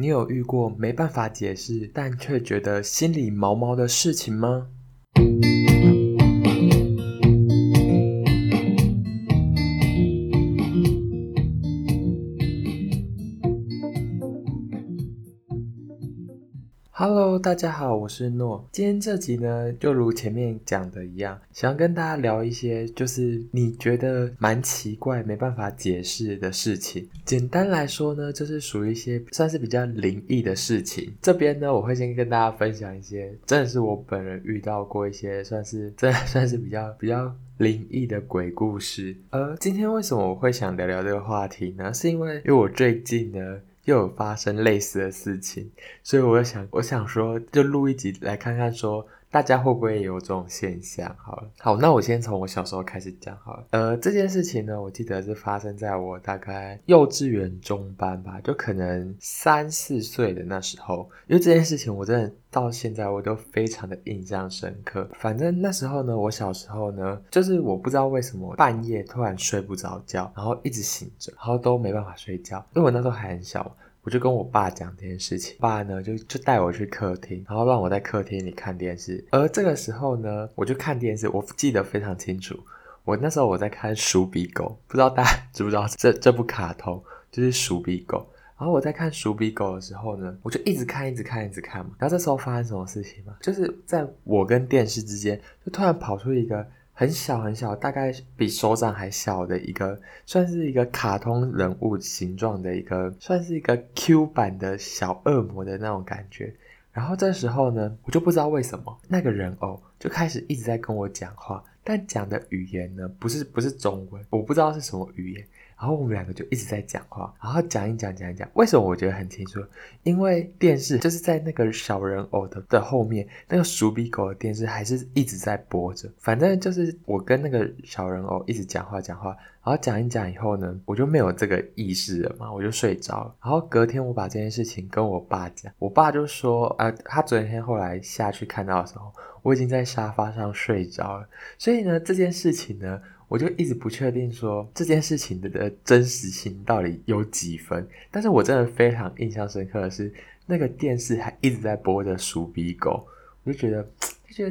你有遇过没办法解释，但却觉得心里毛毛的事情吗？Hello， 大家好，我是诺。今天这集呢，就如前面讲的一样，想跟大家聊一些就是你觉得蛮奇怪、没办法解释的事情。简单来说呢，就是属于一些算是比较灵异的事情。这边呢，我会先跟大家分享一些，真的是我本人遇到过一些算是比较灵异的鬼故事。今天为什么我会想聊聊这个话题呢？是因为我最近呢，又有发生类似的事情，所以我想说就录一集来看看说大家会不会有这种现象好了。好，那我先从我小时候开始讲好了。这件事情呢，我记得是发生在我大概幼稚园中班吧，就可能3-4岁的那时候，因为这件事情我真的到现在我都非常的印象深刻。反正那时候呢，我小时候呢，就是我不知道为什么半夜突然睡不着觉，然后一直醒着，然后都没办法睡觉，因为我那时候还很小，我就跟我爸讲这件事情，爸呢就带我去客厅，然后让我在客厅里看电视。而这个时候呢，我就看电视，我记得非常清楚，我那时候我在看鼠比狗，不知道大家知不知道这部卡通就是鼠比狗。然后我在看鼠比狗的时候呢，我就一直看嘛。然后这时候发生什么事情嘛，就是在我跟电视之间就突然跑出一个很小，大概比手掌还小的一个，算是一个卡通人物形状的一个，算是一个 Q 版的小恶魔的那种感觉。然后这时候呢，我就不知道为什么那个人偶就开始一直在跟我讲话，但讲的语言呢不是中文，我不知道是什么语言。然后我们两个就一直在讲话，然后讲一讲，为什么我觉得很清楚？因为电视就是在那个小人偶的后面，那个鼠比狗的电视还是一直在播着。反正就是我跟那个小人偶一直讲话，然后讲一讲以后呢，我就没有这个意识了嘛，我就睡着了。然后隔天我把这件事情跟我爸讲，我爸就说，他昨天后来下去看到的时候，我已经在沙发上睡着了。所以呢，这件事情呢，我就一直不确定说这件事情的真实性到底有几分，但是我真的非常印象深刻的是，那个电视还一直在播着鼠比狗，我就觉得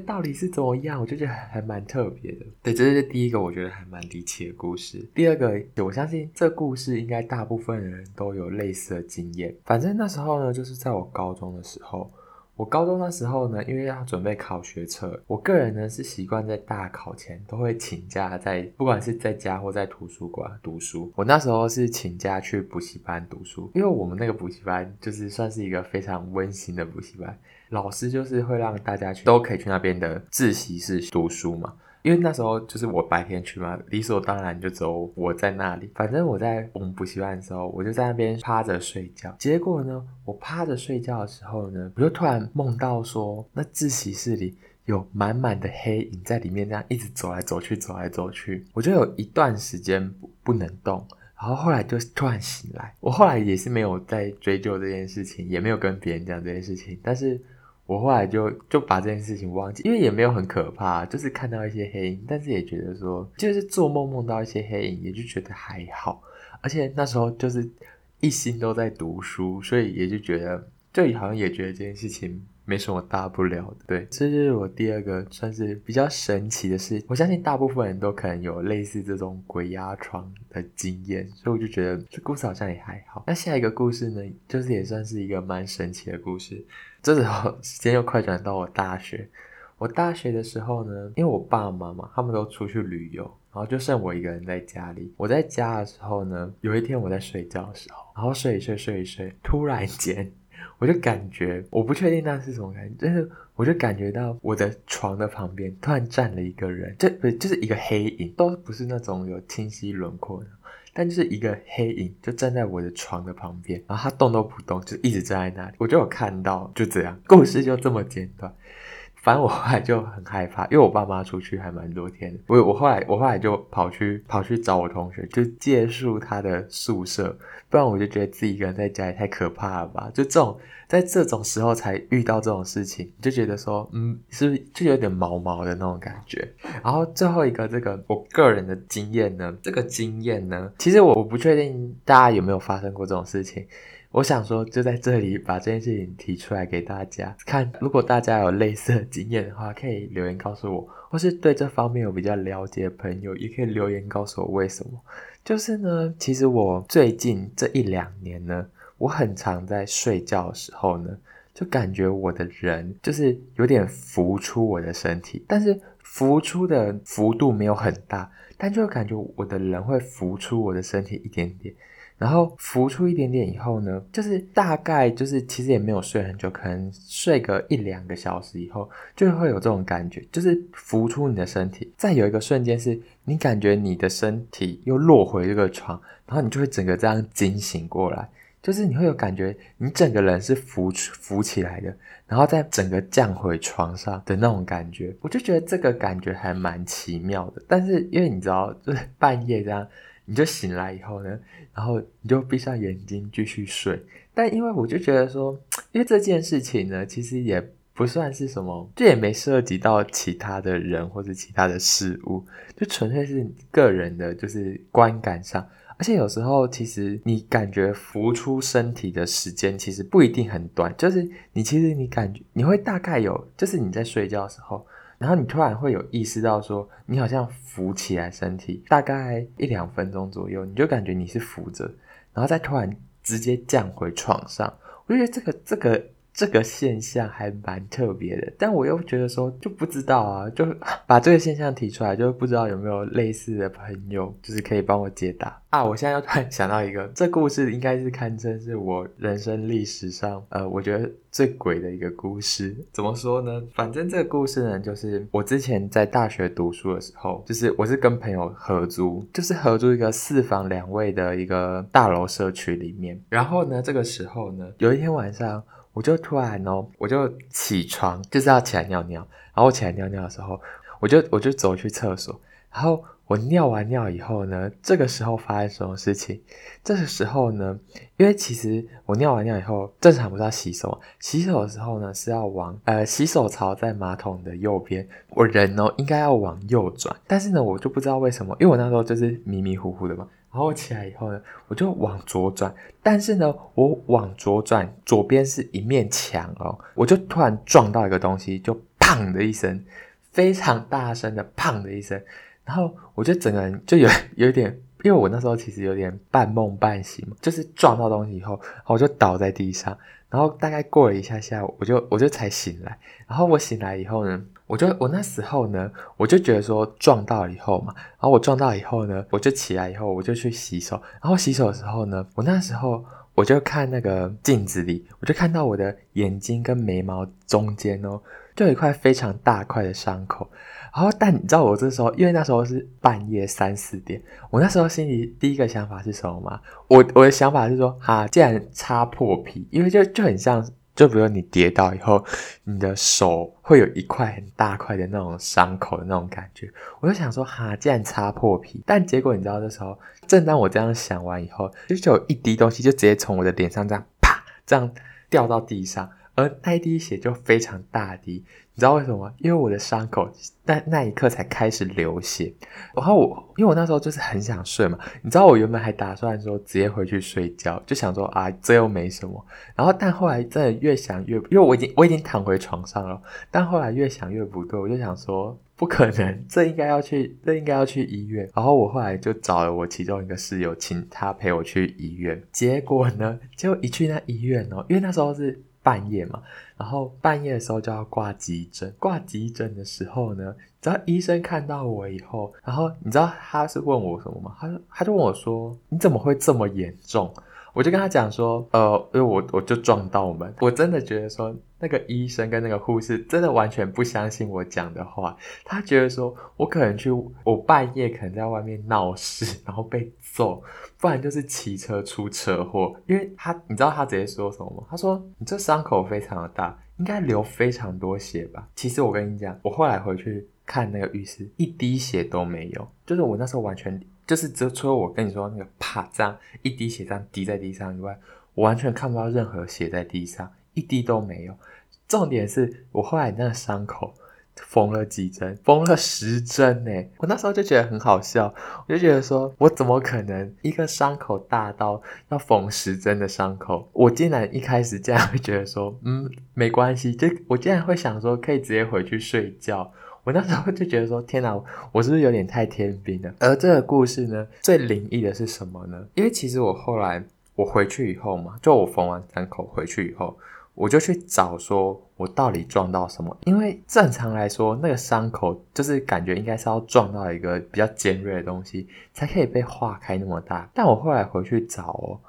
到底是怎么样，我就觉得还蛮特别的。对，这是第一个我觉得还蛮离奇的故事。第二个，我相信这故事应该大部分人都有类似的经验。反正那时候呢，就是在我高中的时候。我高中那时候呢，因为要准备考学测，我个人呢是习惯在大考前都会请假，不管是在家或在图书馆读书。我那时候是请假去补习班读书，因为我们那个补习班就是算是一个非常温馨的补习班，老师就是会让大家去都可以去那边的自习室读书嘛。因为那时候就是我白天去嘛，理所当然就只有我在那里。反正我在我们补习班的时候，我就在那边趴着睡觉。结果呢，我趴着睡觉的时候呢，我就突然梦到说，那自习室里有满满的黑影在里面，这样一直走来走去。我就有一段时间不能动，然后后来就突然醒来。我后来也是没有再追究这件事情，也没有跟别人讲这件事情，但是我后来就把这件事情忘记，因为也没有很可怕，就是看到一些黑影，但是也觉得说就是做梦到一些黑影，也就觉得还好。而且那时候就是一心都在读书，所以也就觉得好像也觉得这件事情没什么大不了的。对，这就是我第二个算是比较神奇的事。我相信大部分人都可能有类似这种鬼压床的经验，所以我就觉得这故事好像也还好。那下一个故事呢，就是也算是一个蛮神奇的故事。这时候时间又快转到我大学。我大学的时候呢，因为我爸妈嘛，他们都出去旅游，然后就剩我一个人在家里。我在家的时候呢，有一天我在睡觉的时候，然后睡一睡，突然间我就感觉，我不确定那是什么感觉，但是我就感觉到我的床的旁边突然站了一个人，就是一个黑影，都不是那种有清晰轮廓的，但就是一个黑影就站在我的床的旁边，然后他动都不动，就一直站在那里。我就有看到，就这样，故事就这么简短。反正我后来就很害怕，因为我爸妈出去还蛮多天的，我后来就跑去找我同学，就借宿他的宿舍，不然我就觉得自己一个人在家里太可怕了吧。就在这种时候才遇到这种事情，就觉得说是不是就有点毛毛的那种感觉。然后最后一个这个我个人的经验呢，其实我不确定大家有没有发生过这种事情。我想说就在这里把这件事情提出来给大家看，如果大家有类似的经验的话可以留言告诉我，或是对这方面有比较了解的朋友也可以留言告诉我为什么。就是呢，其实我最近这一两年呢，我很常在睡觉的时候呢就感觉我的人就是有点浮出我的身体，但是浮出的幅度没有很大，但就感觉我的人会浮出我的身体一点点，然后浮出一点点以后呢，就是大概就是其实也没有睡很久，可能睡个一两个小时以后就会有这种感觉，就是浮出你的身体。再有一个瞬间是你感觉你的身体又落回这个床，然后你就会整个这样惊醒过来，就是你会有感觉你整个人是浮起来的，然后再整个降回床上的那种感觉。我就觉得这个感觉还蛮奇妙的，但是因为你知道就是半夜这样你就醒来以后呢，然后你就闭上眼睛继续睡。但因为我就觉得说，因为这件事情呢其实也不算是什么，这也没涉及到其他的人或者其他的事物，就纯粹是个人的就是观感上。而且有时候其实你感觉浮出身体的时间其实不一定很短，就是你其实你感觉你会大概有，就是你在睡觉的时候，然后你突然会有意识到说你好像浮起来身体，大概一两分钟左右你就感觉你是浮着，然后再突然直接降回床上。我觉得这个现象还蛮特别的，但我又觉得说就不知道啊，就把这个现象提出来，就不知道有没有类似的朋友就是可以帮我解答啊。我现在又突然想到一个，这故事应该是堪称是我人生历史上我觉得最鬼的一个故事。怎么说呢，反正这个故事呢就是我之前在大学读书的时候，就是我是跟朋友合租，就是合租一个4房2卫的一个大楼社区里面。然后呢这个时候呢有一天晚上我就突然我就起床，就是要起来尿尿。然后我起来尿尿的时候，我就走去厕所。然后我尿完尿以后呢，这个时候发生什么事情？这个时候呢，因为其实我尿完尿以后，正常不是要洗手，洗手的时候呢是要往洗手槽在马桶的右边，我人应该要往右转。但是呢，我就不知道为什么，因为我那时候就是迷迷糊糊的嘛。然后起来以后呢我就往左转，但是呢我往左转左边是一面墙我就突然撞到一个东西，就砰的一声，非常大声的砰的一声。然后我就整个人就有点，因为我那时候其实有点半梦半醒嘛，就是撞到东西以后我就倒在地上，然后大概过了一下下我就才醒来。然后我醒来以后呢，我那时候呢我就觉得说撞到以后嘛，然后我撞到以后呢我就起来以后我就去洗手。然后洗手的时候呢，我那时候我就看那个镜子里，我就看到我的眼睛跟眉毛中间就有一块非常大块的伤口。然后但你知道我这时候，因为那时候是半夜3、4点，我那时候心里第一个想法是什么吗？我的想法是说既然擦破皮，因为就很像，就比如你跌倒以后你的手会有一块很大块的那种伤口的那种感觉，我就想说既然擦破皮。但结果你知道这时候正当我这样想完以后，就有一滴东西就直接从我的脸上这样啪这样掉到地上，而那一滴血就非常大滴。你知道为什么吗？因为我的伤口那一刻才开始流血。然后因为我那时候就是很想睡嘛，你知道我原本还打算说直接回去睡觉，就想说这又没什么。然后但后来真的越想越，因为我已经躺回床上了，但后来越想越不对，我就想说不可能，这应该要去医院。然后我后来就找了我其中一个室友，请他陪我去医院。结果呢，就一去那医院因为那时候是半夜嘛，然后半夜的时候就要挂急诊。挂急诊的时候呢，只要医生看到我以后，然后你知道他是问我什么吗？他就问我说你怎么会这么严重。我就跟他讲说因为我就撞到门。我真的觉得说那个医生跟那个护士真的完全不相信我讲的话，他觉得说我可能我半夜可能在外面闹事然后被揍，不然就是骑车出车祸。因为你知道他直接说什么吗？他说你这伤口非常的大，应该流非常多血吧。其实我跟你讲，我后来回去看那个医师，一滴血都没有，就是我那时候完全就是除了我跟你说那个啪这样一滴血这样滴在地上以外，我完全看不到任何血在地上，一滴都没有。重点是我后来那个伤口缝了几针，缝了10针欸。我那时候就觉得很好笑，我就觉得说我怎么可能一个伤口大到要缝10针的伤口，我竟然一开始竟然会觉得说没关系，就我竟然会想说可以直接回去睡觉。我那时候就觉得说天哪，我是不是有点太天兵了。而这个故事呢，最灵异的是什么呢？因为其实我后来我回去以后嘛，就我缝完伤口回去以后，我就去找说我到底撞到什么。因为正常来说那个伤口就是感觉应该是要撞到一个比较尖锐的东西才可以被划开那么大，但我后来回去找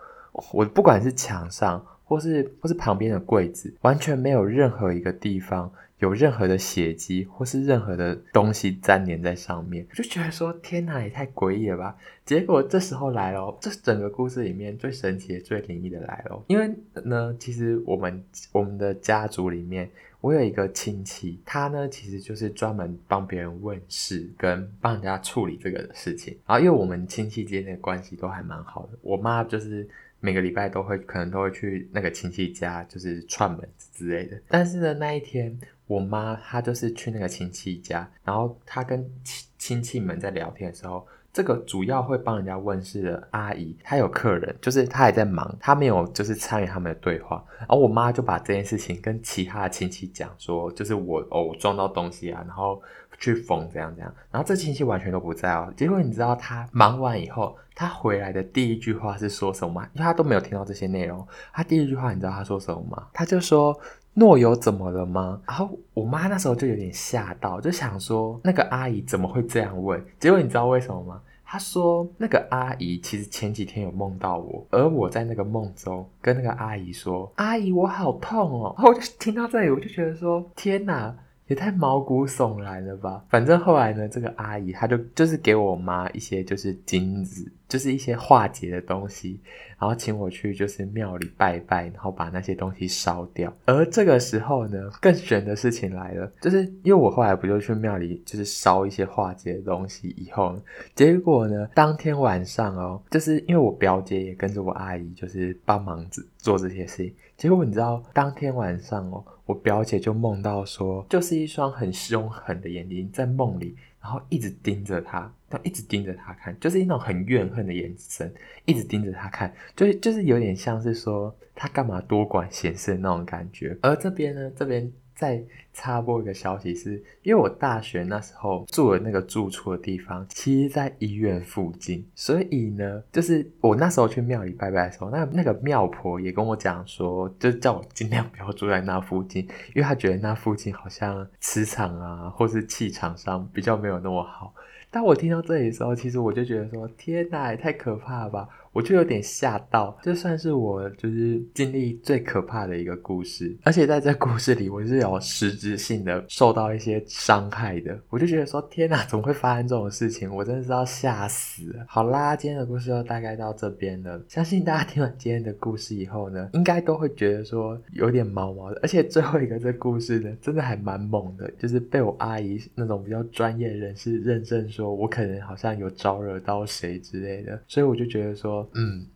我不管是墙上或是旁边的柜子，完全没有任何一个地方有任何的血迹或是任何的东西粘连在上面。我就觉得说天哪，也太诡异了吧。结果这时候来了，这整个故事里面最神奇的最灵异的来了。因为呢，其实我们的家族里面，我有一个亲戚，他呢其实就是专门帮别人问事跟帮人家处理这个事情。然后因为我们亲戚间的关系都还蛮好的，我妈就是每个礼拜可能都会去那个亲戚家，就是串门之类的。但是呢，那一天我妈她就是去那个亲戚家，然后她跟亲戚们在聊天的时候，这个主要会帮人家问事的阿姨她有客人，就是她还在忙，她没有就是参与他们的对话。然后我妈就把这件事情跟其他的亲戚讲说，就是我撞到东西啊，然后去缝怎样怎样。然后这亲戚完全都不在哦。结果你知道她忙完以后他回来的第一句话是说什么吗？因为他都没有听到这些内容。他第一句话你知道他说什么吗？他就说诺有怎么了吗？然后我妈那时候就有点吓到，就想说那个阿姨怎么会这样问。结果你知道为什么吗？他说那个阿姨其实前几天有梦到我，而我在那个梦中跟那个阿姨说阿姨我好痛哦。然后我就听到这里，我就觉得说天哪，也太毛骨悚然了吧。反正后来呢，这个阿姨她就是给我妈一些就是金子，就是一些化解的东西，然后请我去就是庙里拜拜，然后把那些东西烧掉。而这个时候呢，更玄的事情来了，就是因为我后来不就去庙里就是烧一些化解的东西以后，结果呢当天晚上就是因为我表姐也跟着我阿姨就是帮忙做这些事情。结果你知道当天晚上我表姐就梦到说，就是一双很凶狠的眼睛在梦里，然后一直盯着她，一直盯着她看，就是那种很怨恨的眼神，一直盯着她看，就是有点像是说她干嘛多管闲事的那种感觉。而这边呢，这边再插播一个消息是，因为我大学那时候住的那个住处的地方其实在医院附近，所以呢就是我那时候去庙里拜拜的时候，那个庙婆也跟我讲说，就叫我尽量不要住在那附近，因为她觉得那附近好像磁场啊或是气场上比较没有那么好。但我听到这里的时候，其实我就觉得说天哪，也太可怕了吧，我就有点吓到。这算是我就是经历最可怕的一个故事，而且在这故事里我是有实质性的受到一些伤害的。我就觉得说天哪，怎么会发生这种事情，我真的是要吓死了。好啦，今天的故事就大概到这边了。相信大家听完今天的故事以后呢，应该都会觉得说有点毛毛的。而且最后一个这故事呢真的还蛮猛的，就是被我阿姨那种比较专业人士认证说我可能好像有招惹到谁之类的，所以我就觉得说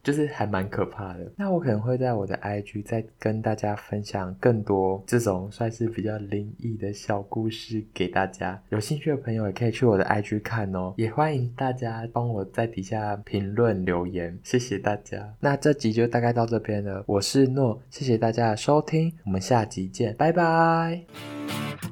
就是还蛮可怕的。那我可能会在我的 IG 再跟大家分享更多这种算是比较灵异的小故事给大家，有兴趣的朋友也可以去我的 IG 看哦。也欢迎大家帮我在底下评论留言，谢谢大家。那这集就大概到这边了，我是诺，谢谢大家的收听，我们下集见，拜拜。